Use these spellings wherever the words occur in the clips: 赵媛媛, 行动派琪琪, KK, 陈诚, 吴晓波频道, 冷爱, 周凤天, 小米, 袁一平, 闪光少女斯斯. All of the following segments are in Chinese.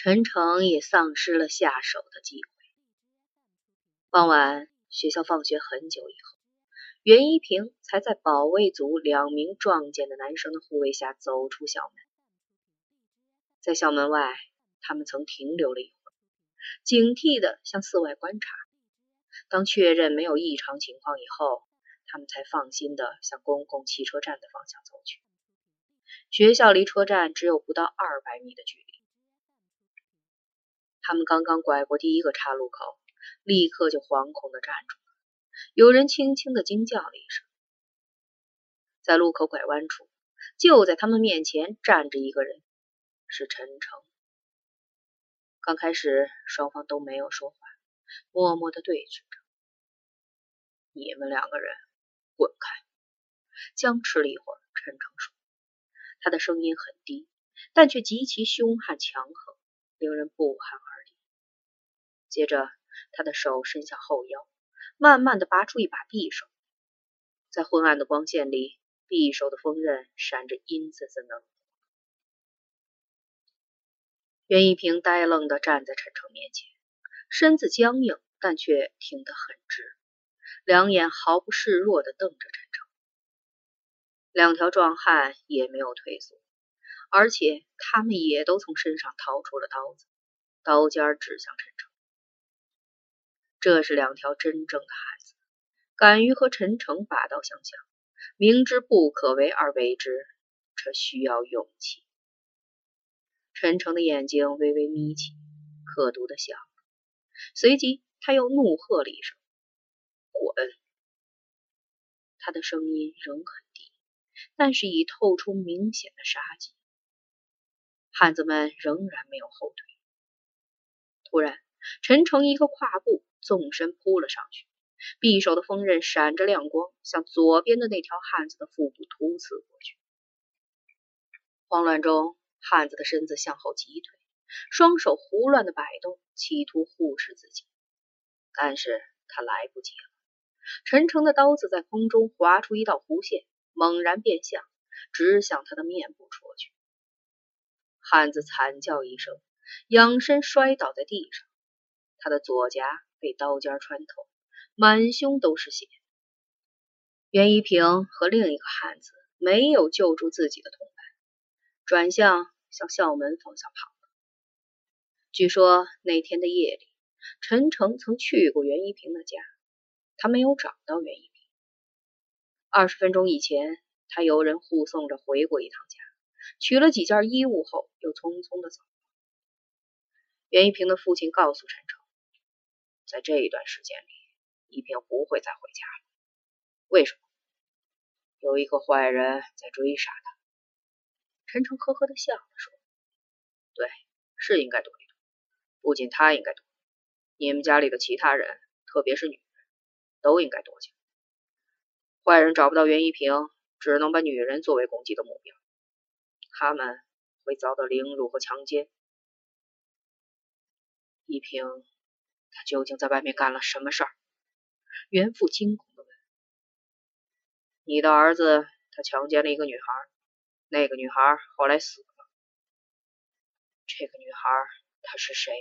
陈诚也丧失了下手的机会。傍晚，学校放学很久以后，袁一平才在保卫组两名壮健的男生的护卫下走出校门。在校门外，他们曾停留了一会儿，警惕地向四外观察。当确认没有异常情况以后，他们才放心地向公共汽车站的方向走去。学校离车站只有不到200米的距离。他们刚刚拐过第一个岔路口，立刻就惶恐地站住了。有人轻轻地惊叫了一声。在路口拐弯处，就在他们面前站着一个人，是陈诚。刚开始，双方都没有说话，默默地对峙着。你们两个人滚开！僵持了一会儿，陈诚说，他的声音很低，但却极其凶悍强横，令人不寒而栗。接着，他的手伸向后腰，慢慢地拔出一把匕首。在昏暗的光线里，匕首的锋刃闪着阴森森的冷光。袁一平呆愣地站在陈诚面前，身子僵硬，但却挺得很直，两眼毫不示弱地瞪着陈诚。两条壮汉也没有退缩，而且他们也都从身上掏出了刀子，刀尖指向陈诚。这是两条真正的汉子，敢于和陈诚拔刀相向，明知不可为而为之，这需要勇气。陈诚的眼睛微微眯起，刻毒的笑了，随即他又怒喝了一声：“滚！”他的声音仍很低，但是已透出明显的杀机。汉子们仍然没有后退。突然，陈诚一个跨步，纵身扑了上去，匕首的锋刃闪着亮光，向左边的那条汉子的腹部突刺过去。慌乱中，汉子的身子向后急退，双手胡乱的摆动，企图护持自己，但是他来不及了。陈诚的刀子在空中划出一道弧线，猛然变向，直向他的面部戳去。汉子惨叫一声，仰身摔倒在地上，他的左颊被刀尖穿透，满胸都是血。袁一平和另一个汉子没有救助自己的同伴，转向向校门方向跑了。据说那天的夜里，陈诚曾去过袁一平的家，他没有找到袁一平。20分钟以前，他由人护送着回过一趟家，取了几件衣物后，又匆匆的走。袁一平的父亲告诉陈诚，在这一段时间里，一平不会再回家了。为什么？有一个坏人在追杀他。陈诚呵呵的笑了，说：“对，是应该躲一躲。不仅他应该躲，你们家里的其他人，特别是女人，都应该躲起来。坏人找不到袁一平，只能把女人作为攻击的目标。他们会遭到凌辱和强奸。一平，他究竟在外面干了什么事儿？”袁父惊恐地问：“你的儿子，他强奸了一个女孩，那个女孩后来死了。这个女孩，她是谁？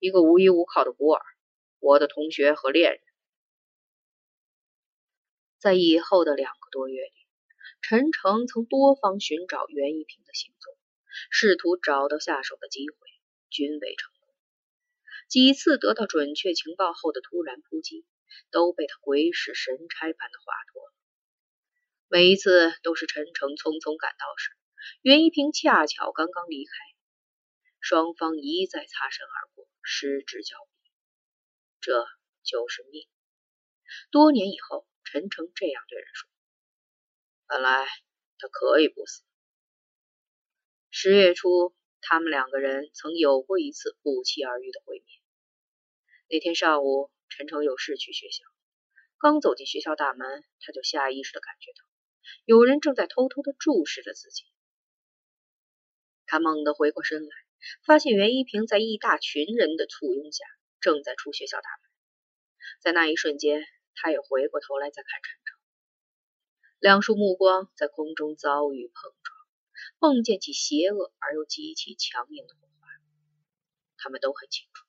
一个无依无靠的孤儿，我的同学和恋人。”在以后的2个多月里，陈诚曾多方寻找袁一平的行踪，试图找到下手的机会，均未成功。几次得到准确情报后的突然扑击，都被他鬼使神差般的滑脱了。每一次都是陈诚匆匆赶到时，袁一平恰巧刚刚离开，双方一再擦身而过，失之交臂。这就是命。多年以后，陈诚这样对人说：“本来他可以不死。”10月初，他们两个人曾有过一次不期而遇的会面。那天上午，陈诚有事去学校，刚走进学校大门，他就下意识地感觉到有人正在偷偷地注视着自己。他猛地回过身来，发现袁一平在一大群人的簇拥下正在出学校大门。在那一瞬间，他也回过头来再看陈诚。两束目光在空中遭遇碰撞，梦见其邪恶而又极其强硬的火花。他们都很清楚，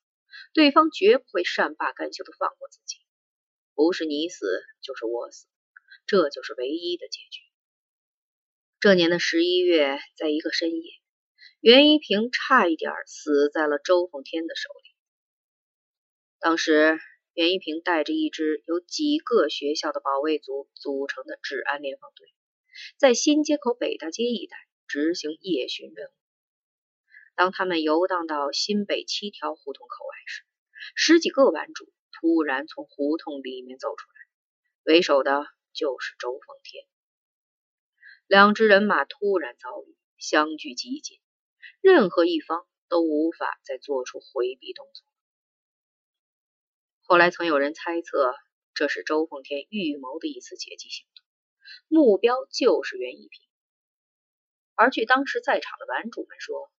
对方绝不会善罢甘休的放过自己，不是你死就是我死，这就是唯一的结局。这年的11月，在一个深夜，袁一平差一点死在了周凤天的手里。当时袁一平带着一支由几个学校的保卫组组成的治安联防队，在新街口北大街一带执行夜巡任务。当他们游荡到新北7条胡同口外时，十几个顽主突然从胡同里面走出来，为首的就是周凤天。两支人马突然遭遇，相距极近，任何一方都无法再做出回避动作。后来曾有人猜测，这是周凤天预谋的一次劫机行动，目标就是袁一平。而据当时在场的顽主们说，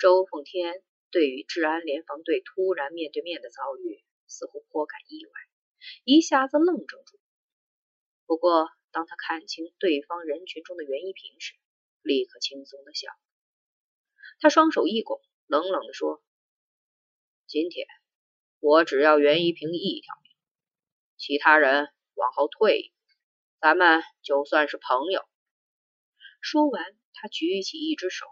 周凤天对于治安联防队突然面对面的遭遇似乎颇感意外，一下子愣怔住。不过当他看清对方人群中的袁一平时，立刻轻松的笑。他双手一拱，冷冷地说，今天我只要袁一平一条命，其他人往后退一步，咱们就算是朋友。说完，他举起一只手，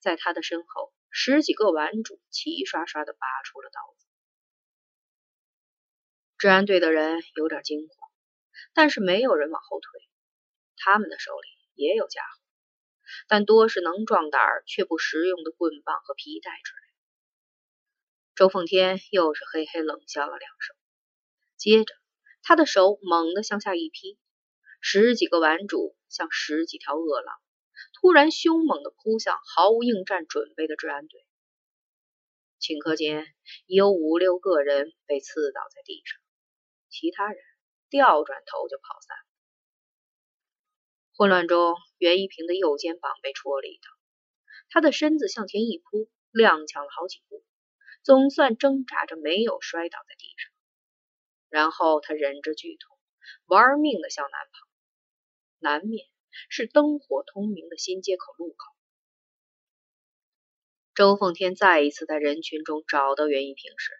在他的身后，十几个顽主齐刷刷地拔出了刀子。治安队的人有点惊慌，但是没有人往后退，他们的手里也有家伙，但多是能壮胆却不实用的棍棒和皮带之类。周凤天又是嘿嘿冷笑了两声，接着他的手猛地向下一劈，十几个顽主像十几条饿狼，突然凶猛地扑向毫无应战准备的治安队。顷刻间，已有5、6个人被刺倒在地上，其他人掉转头就跑散。混乱中，袁一平的右肩膀被戳了一刀，他的身子向前一扑，踉跄了好几步，总算挣扎着没有摔倒在地上。然后他忍着剧痛，玩命地向南跑。南面是灯火通明的新街口路口。周凤天再一次在人群中找到袁一平时，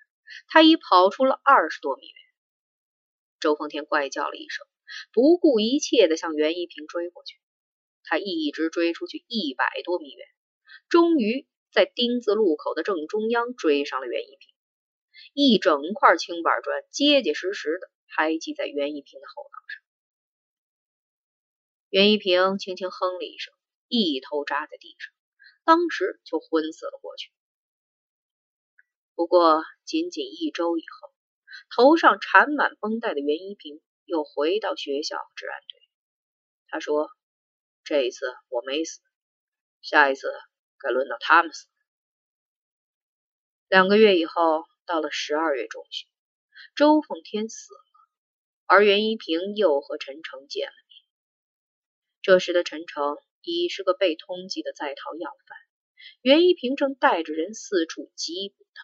他已跑出了20多米远。周凤天怪叫了一声，不顾一切地向袁一平追过去。他一直追出去100多米远，终于在丁字路口的正中央追上了袁一平。一整块青板砖结结实实地拍击在袁一平的后脑上。袁一平轻轻哼了一声，一头扎在地上，当时就昏死了过去。不过仅仅1周以后，头上缠满绷带的袁一平又回到学校治安队。他说，这一次我没死，下一次该轮到他们死。2个月以后，到了12月中旬，周凤天死了，而袁一平又和陈诚见了面。这时的陈诚已是个被通缉的在逃要犯，袁一平正带着人四处缉捕他。